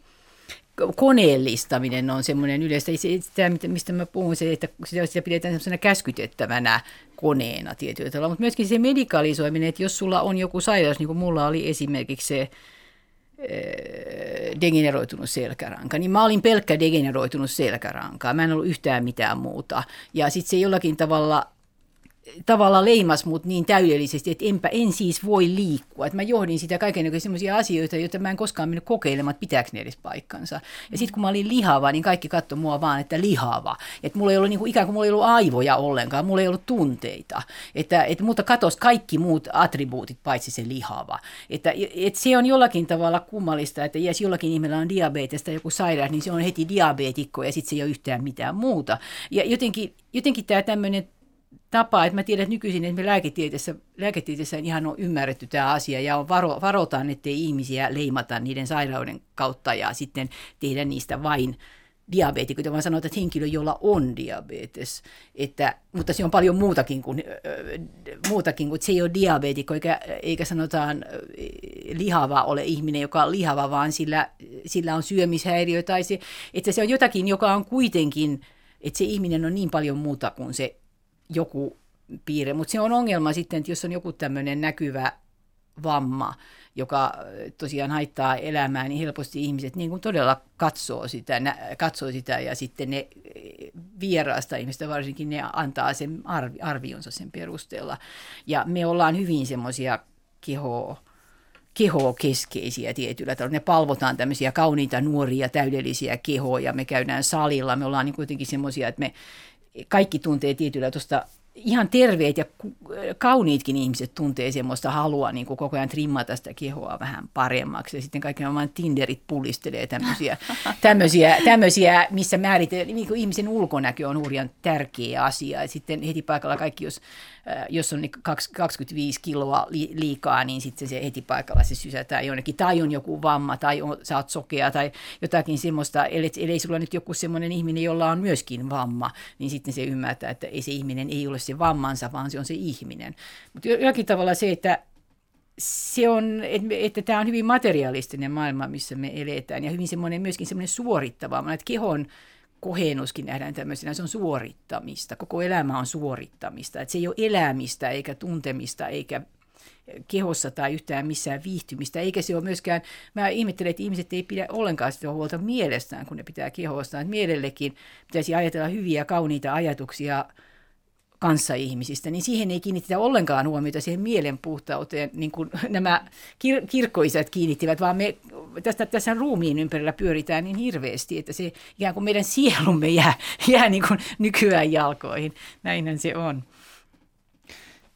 koneellistaminen on semmoinen yleistä. Tämä, mistä mä puhun, se, että sitä pidetään semmoisena käskytettävänä koneena tietyllä tavalla, mutta myöskin se medikalisoiminen, että jos sulla on joku sairaus, niin kuin mulla oli esimerkiksi se degeneroitunut selkäranka, niin mä olin pelkkä degeneroitunut selkäranka. Mä en ollut yhtään mitään muuta. Ja sitten se jollakin tavalla, tavalla leimasi mut niin täydellisesti, että enpä en siis voi liikkua. Et mä johdin sitä kaikenlaisia sellaisia asioita, joita mä en koskaan mennyt kokeilemaan, että pitääkö ne edes paikkansa. Ja sitten kun mä olin lihava, niin kaikki katsoi mua vaan, että lihava. Että mulla ei ollut niinku, ikään kuin mulla ei ollut aivoja ollenkaan, mulla ei ollut tunteita. Että, et, mutta katosi kaikki muut attribuutit, paitsi se lihava. Että et se on jollakin tavalla kummallista, että jos jollakin ihmisellä on diabetes tai joku sairaus, niin se on heti diabeetikko ja sitten se ei ole yhtään mitään muuta. Ja jotenkin, jotenkin tämä tämmöinen tapa, että mä tiedän, että nykyisin että me lääketieteessä, lääketieteessä ihan on ymmärretty tämä asia ja on varo, varotaan, ettei ihmisiä leimata niiden sairauden kautta ja sitten tehdä niistä vain diabeetikoita, vaan sanotaan, että henkilö, jolla on diabetes, että, mutta se on paljon muutakin kuin, muutakin kuin se ei ole diabeetikko, eikä, eikä sanotaan lihava ole ihminen, joka on lihava, vaan sillä, sillä on syömishäiriö tai se, että se on jotakin, joka on kuitenkin, että se ihminen on niin paljon muuta kuin se joku piirre, mutta se on ongelma sitten, että jos on joku tämmöinen näkyvä vamma, joka tosiaan haittaa elämää, niin helposti ihmiset niin kuin todella katsoo sitä, katsoo sitä ja sitten ne vieraasta ihmistä varsinkin ne antaa sen arvi, arvionsa sen perusteella. Ja me ollaan hyvin semmoisia kehoa, kehokeskeisiä tietyllä tavalla. Ne palvotaan tämmöisiä kauniita, nuoria, täydellisiä kehoja, me käydään salilla, me ollaan niin kuitenkin semmoisia, että me kaikki tuntee tietyllä tuosta ihan terveet ja kauniitkin ihmiset tuntee semmoista halua niin kuin koko ajan trimmata sitä kehoa vähän paremmaksi. Ja sitten kaikki nämä Tinderit pullistelee tämmöisiä, tämmöisiä, tämmöisiä missä määritellään, niin kuin ihmisen ulkonäkö on hurjan tärkeä asia. Ja sitten heti paikalla kaikki, jos, jos on kaksikymmentäviisi kiloa liikaa, niin sitten se heti paikalla se sysätään jonnekin. Tai on joku vamma, tai on, sä oot sokea, tai jotakin semmoista. Eli ei sulla nyt joku semmoinen ihminen, jolla on myöskin vamma, niin sitten se ymmärtää, että ei se ihminen ei ole se vammansa, vaan se on se ihminen. Mutta jollakin tavalla se, että se on, että tämä on hyvin materialistinen maailma, missä me eletään, ja hyvin semmoinen myöskin semmoinen suorittava, että kehon kohennuskin nähdään tämmöisenä, se on suorittamista, koko elämä on suorittamista, että se ei ole elämistä eikä tuntemista eikä kehossa tai yhtään missään viihtymistä, eikä se ole myöskään, mä ihmettelen, että ihmiset ei pidä ollenkaan sitä huolta mielestään, kun ne pitää kehostaan, että mielellekin pitäisi ajatella hyviä, kauniita ajatuksia kanssa ihmisistä, niin siihen ei kiinnitetä ollenkaan huomiota siihen mielen puhtauteen, niin kuin nämä kir- kirkkoisät kiinnittivät, vaan me tästä, tässä ruumiin ympärillä pyöritään niin hirveästi, että se ikään kuin meidän sielumme jää, jää niin kuin nykyään jalkoihin. Näinhän se on.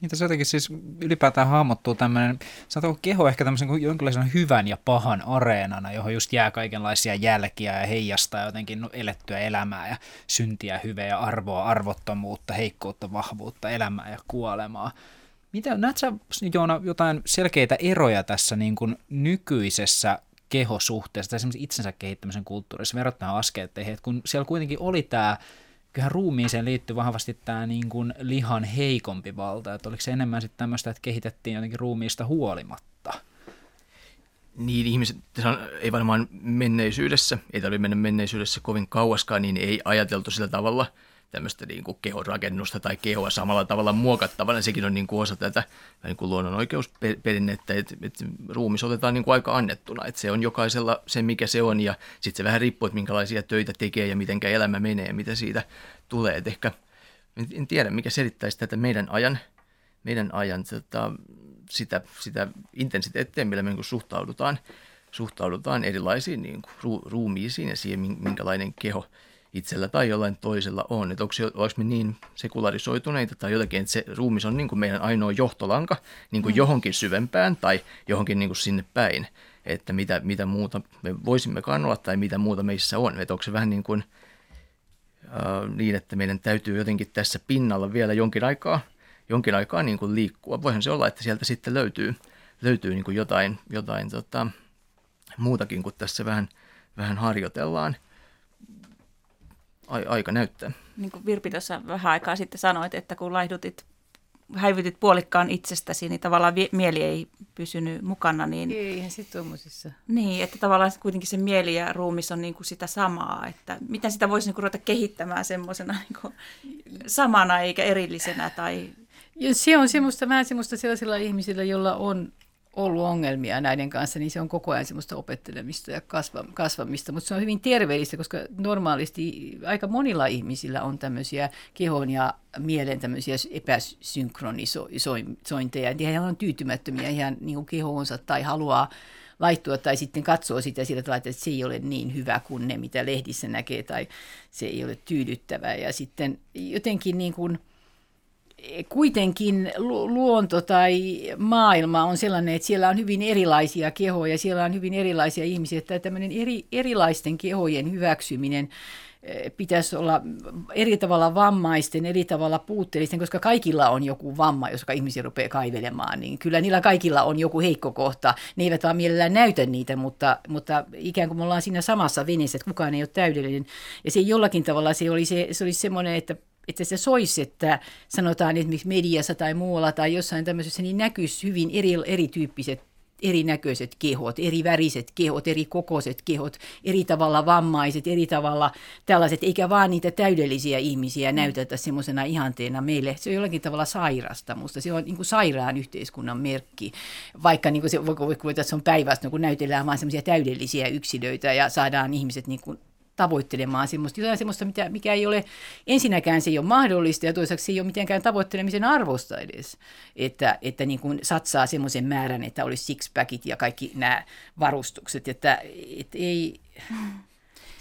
Niin tässä jotenkin siis ylipäätään hahmottuu tämmöinen, sanotaanko keho ehkä tämmöisen jonkinlaisen hyvän ja pahan areenana, johon just jää kaikenlaisia jälkiä ja heijastaa jotenkin elettyä elämää ja syntiä, hyveä, arvoa, arvottomuutta, heikkoutta, vahvuutta, elämää ja kuolemaa. Mitä, näet sä, Joona, jotain selkeitä eroja tässä niin kuin nykyisessä kehosuhteessa tai esimerkiksi itsensä kehittämisen kulttuurissa verrattuna askeetteihin, kun siellä kuitenkin oli tämä, kyllähän ruumiiseen liittyy vahvasti tämä niin kuin lihan heikompi valta, että oliko se enemmän sitten tämmöistä, että kehitettiin jotenkin ruumiista huolimatta? Niin, ihmiset ei varmaan menneisyydessä, ei tarvitse mennä menneisyydessä kovin kauaskaan, niin ei ajateltu sillä tavalla tämmöistä niin kuin kehorakennusta tai kehoa samalla tavalla muokattavana. Sekin on niin kuin osa tätä niin kuin luonnon oikeusperinnettä, että, että ruumis otetaan niin kuin aika annettuna, että se on jokaisella se, mikä se on, ja sitten se vähän riippuu, että minkälaisia töitä tekee ja miten elämä menee ja mitä siitä tulee. Et ehkä en tiedä, mikä selittäisi tätä meidän ajan, meidän ajan tota, sitä, sitä intensiteettiä, millä me niin kuin suhtaudutaan, suhtaudutaan erilaisiin niin kuin ru, ruumiisiin ja siihen, minkälainen keho itsellä tai jollain toisella on. Että onko me niin sekularisoituneita tai jotakin, että se ruumis on niin kuin meidän ainoa johtolanka niin kuin johonkin syvempään tai johonkin niin kuin sinne päin, että mitä, mitä muuta me voisimmekaan olla tai mitä muuta meissä on. Että onko se vähän niin kuin äh, niin, että meidän täytyy jotenkin tässä pinnalla vielä jonkin aikaa, jonkin aikaa niin kuin liikkua. Voihan se olla, että sieltä sitten löytyy, löytyy niin kuin jotain, jotain tota, muutakin kuin tässä vähän, vähän harjoitellaan. Aika näyttää. Niin kuin Virpi tuossa vähän aikaa sitten sanoit, että kun laihdutit, häivytit puolikkaan itsestäsi, niin tavallaan mieli ei pysynyt mukana. Niin, eihän se tuommoisissa. Niin, että tavallaan kuitenkin se mieli ja ruumis on niin kuin sitä samaa, että miten sitä voisi niin kuin ruveta kehittämään semmoisena niin kuin samana eikä erillisenä. Tai ja se on semmoista, vähän semmoista sellaisilla ihmisillä, jolla on ollut ongelmia näiden kanssa, niin se on koko ajan semmoista opettelemista ja kasvamista, mutta se on hyvin terveellistä, koska normaalisti aika monilla ihmisillä on tämmöisiä kehon ja mielen tämmöisiä epäsynkronisointeja, että he on tyytymättömiä ihan niin kuin kehoonsa tai haluaa laihtua tai sitten katsoo sitä sillä tavalla, että se ei ole niin hyvä kuin ne, mitä lehdissä näkee, tai se ei ole tyydyttävää, ja sitten jotenkin niin kuin kuitenkin luonto tai maailma on sellainen, että siellä on hyvin erilaisia kehoja, siellä on hyvin erilaisia ihmisiä, että tämmöinen eri, erilaisten kehojen hyväksyminen pitäisi olla eri tavalla vammaisten, eri tavalla puutteellisten, koska kaikilla on joku vamma, jos ihmisiä rupeaa kaivelemaan, niin kyllä niillä kaikilla on joku heikko kohta. Ne eivät vaan mielellään näytä niitä, mutta, mutta ikään kuin me ollaan siinä samassa veneessä, että kukaan ei ole täydellinen. Ja se jollakin tavalla se oli se, se oli semmoinen, että että se soisi, että sanotaan esimerkiksi mediassa tai muualla tai jossain tämmöisessä, niin näkyisi hyvin eri, erityyppiset, erinäköiset kehot, eri väriset kehot, eri kokoiset kehot, eri tavalla vammaiset, eri tavalla tällaiset, eikä vaan niitä täydellisiä ihmisiä näytetä semmoisena ihanteena meille. Se on jollakin tavalla sairasta, musta se on niin kuin sairaan yhteiskunnan merkki, vaikka niin kuin se, se on päinvastoin, kun näytellään vaan semmoisia täydellisiä yksilöitä ja saadaan ihmiset niin kuin tavoittelemaan semmoista, jotain semmoista, mitä, mikä ei ole, ensinnäkään se ei ole mahdollista ja toisaalta se ei ole mitenkään tavoittelemisen arvosta edes, että, että niin kuin satsaa semmoisen määrän, että olisi sixpackit ja kaikki nämä varustukset, että et ei,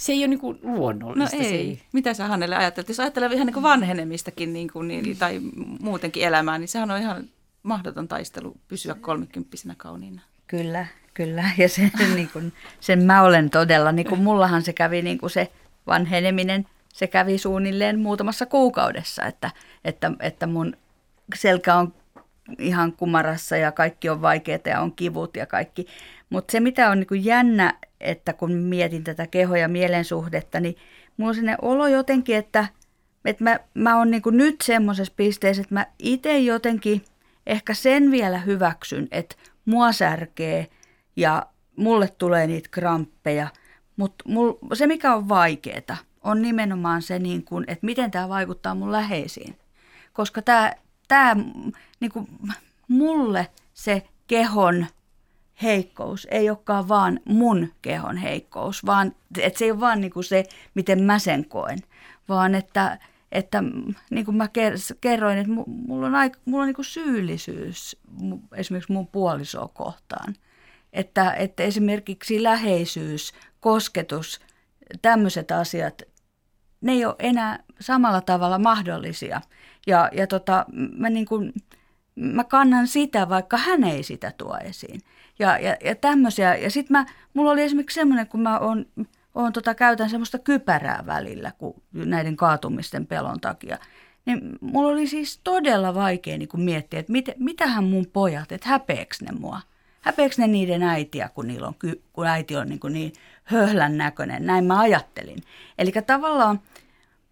se ei ole niin kuin luonnollista. No ei. ei. Mitä sä, Hannele, ajattelet? Jos ajattelee ihan niin kuin vanhenemistakin niin kuin, niin, tai muutenkin elämää, niin sehän on ihan mahdoton taistelu pysyä kolmikymppisenä kauniina. Kyllä, kyllä. Ja sen, niin kuin, sen mä olen todella. Niin kuin mullahan se kävi niin kuin se vanheneminen, se kävi suunnilleen muutamassa kuukaudessa, että, että, että mun selkä on ihan kumarassa ja kaikki on vaikeaa ja on kivut ja kaikki. Mutta se mitä on niin kuin jännä, että kun mietin tätä keho- ja mielen suhdetta, niin mulla on sellainen olo jotenkin, että, että mä, mä oon niin kuin nyt semmoisessa pisteessä, että mä itse jotenkin ehkä sen vielä hyväksyn, että mua särkee ja mulle tulee niitä kramppeja, mutta se mikä on vaikeeta on nimenomaan se, niin kuin, että miten tämä vaikuttaa mun läheisiin, koska tämä, tämä niin kuin, mulle se kehon heikkous ei olekaan vaan mun kehon heikkous, vaan että se ei ole vaan niin kuin se, miten mä sen koen, vaan että, että niin kuin mä kerroin, että mulla on, aika, mulla on niin kuin syyllisyys esimerkiksi mun puolisoa kohtaan, että, että esimerkiksi läheisyys, kosketus, tämmöiset asiat, ne ei ole enää samalla tavalla mahdollisia ja, ja tota, mä, niin kuin, mä kannan sitä, vaikka hän ei sitä tuo esiin. Ja, ja, ja tämmöisiä. Ja sitten mä, mulla oli esimerkiksi semmoinen, kun mä oon, oon tota, käytän semmoista kypärää välillä kun näiden kaatumisten pelon takia. Niin mulla oli siis todella vaikea niin kun miettiä, että mit, mitähän mun pojat, että häpeeks ne mua? Häpeeks ne niiden äitiä, kun, niillä on, kun äiti on niin, niin höhlän näköinen? Näin mä ajattelin. Eli tavallaan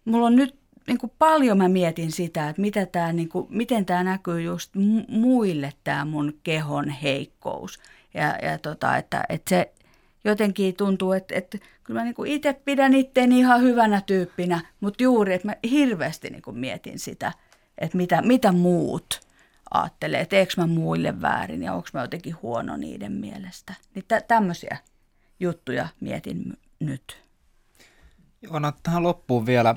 mulla on nyt niin kuin paljon mä mietin sitä, että mitä tää, niin kuin, miten tämä näkyy just muille, tämä mun kehon heikkous. Ja, ja tota, että, että se jotenkin tuntuu, että, että kyllä mä niin kuin itse pidän itteeni ihan hyvänä tyyppinä, mutta juuri, että mä hirveästi niin kuin mietin sitä, että mitä, mitä muut ajattelee, että eikö mä muille väärin ja onko mä jotenkin huono niiden mielestä. Niin tä, tämmöisiä juttuja mietin nyt. Joona, tähän loppuun vielä.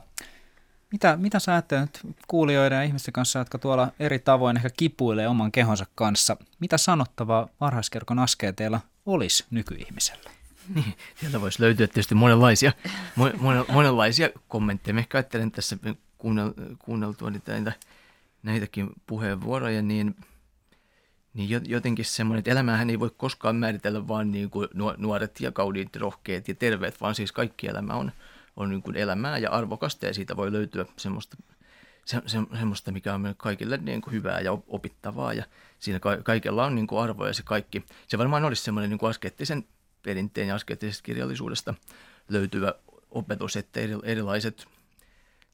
Mitä, mitä sä ajattelet kuulijoiden ja ihmisten kanssa, jotka tuolla eri tavoin ehkä kipuilee oman kehonsa kanssa? Mitä sanottavaa varhaiskerkon askeeteilla olisi nykyihmisellä? Niin, sieltä voisi löytyä tietysti monenlaisia, mon, monenlaisia kommentteja. Mä ehkä ajattelen tässä kuunnel, kuunneltua näitä, näitäkin puheenvuoroja, niin, niin jotenkin semmoinen, että elämähän ei voi koskaan määritellä vaan niin kuin nuoret ja kauniit, rohkeat ja terveet, vaan siis kaikki elämä on. on niin kuin elämää ja arvokasta ja siitä voi löytyä semmoista, se, se, semmoista mikä on meille kaikille niin kuin hyvää ja opittavaa ja siinä ka- kaikella on niin kuin arvoja se kaikki. Se varmaan olisi semmoinen niin kuin askeettisen perinteen ja askeettisesta kirjallisuudesta löytyvä opetus, että eri, erilaiset,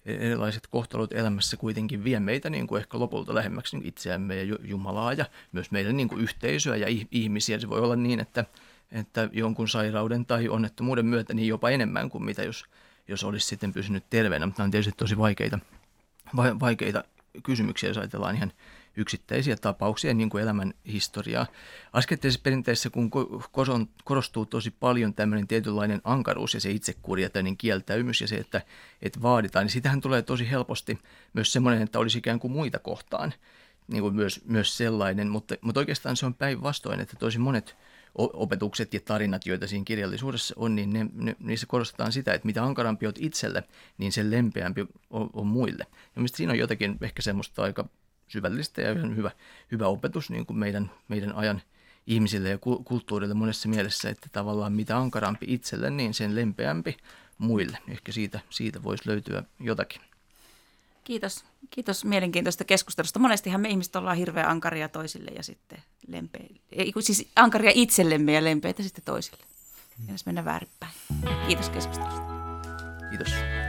erilaiset kohtalot elämässä kuitenkin vie meitä niin kuin ehkä lopulta lähemmäksi niin itseämme ja Jumalaa ja myös meidän niin kuin yhteisöä ja ihmisiä. Se voi olla niin, että, että jonkun sairauden tai onnettomuuden myötä niin jopa enemmän kuin mitä jos jos olisi sitten pysynyt terveenä, mutta nämä on tietysti tosi vaikeita, vaikeita kysymyksiä, jos ajatellaan ihan yksittäisiä tapauksia, niin kuin elämän historiaa. Askeettisessa perinteessä, kun korostuu tosi paljon tämmöinen tietynlainen ankaruus ja se itsekuri ja tämmöinen kieltäymys ja se, että, että vaaditaan, niin sitähän tulee tosi helposti myös semmoinen, että olisi ikään kuin muita kohtaan, niin kuin myös, myös sellainen, mutta, mutta oikeastaan se on päinvastoin, että tosi monet opetukset ja tarinat, joita siinä kirjallisuudessa on, niin ne, ne, niissä korostetaan sitä, että mitä ankarampi olet itselle, niin sen lempeämpi on, on muille. Ja mistä siinä on jotakin ehkä semmoista aika syvällistä ja hyvä, hyvä opetus niin kuin meidän, meidän ajan ihmisille ja kulttuurille monessa mielessä, että tavallaan mitä ankarampi itselle, niin sen lempeämpi muille. Ehkä siitä, siitä voisi löytyä jotakin. Kiitos. Kiitos mielenkiintoista keskustelusta. Monestihan me ihmiset ollaan hirveän ankaria toisille ja sitten lempeille. Siis ankaria itsellemme ja lempeitä sitten toisille. Jos mennään väärinpäin. Kiitos keskustelusta. Kiitos.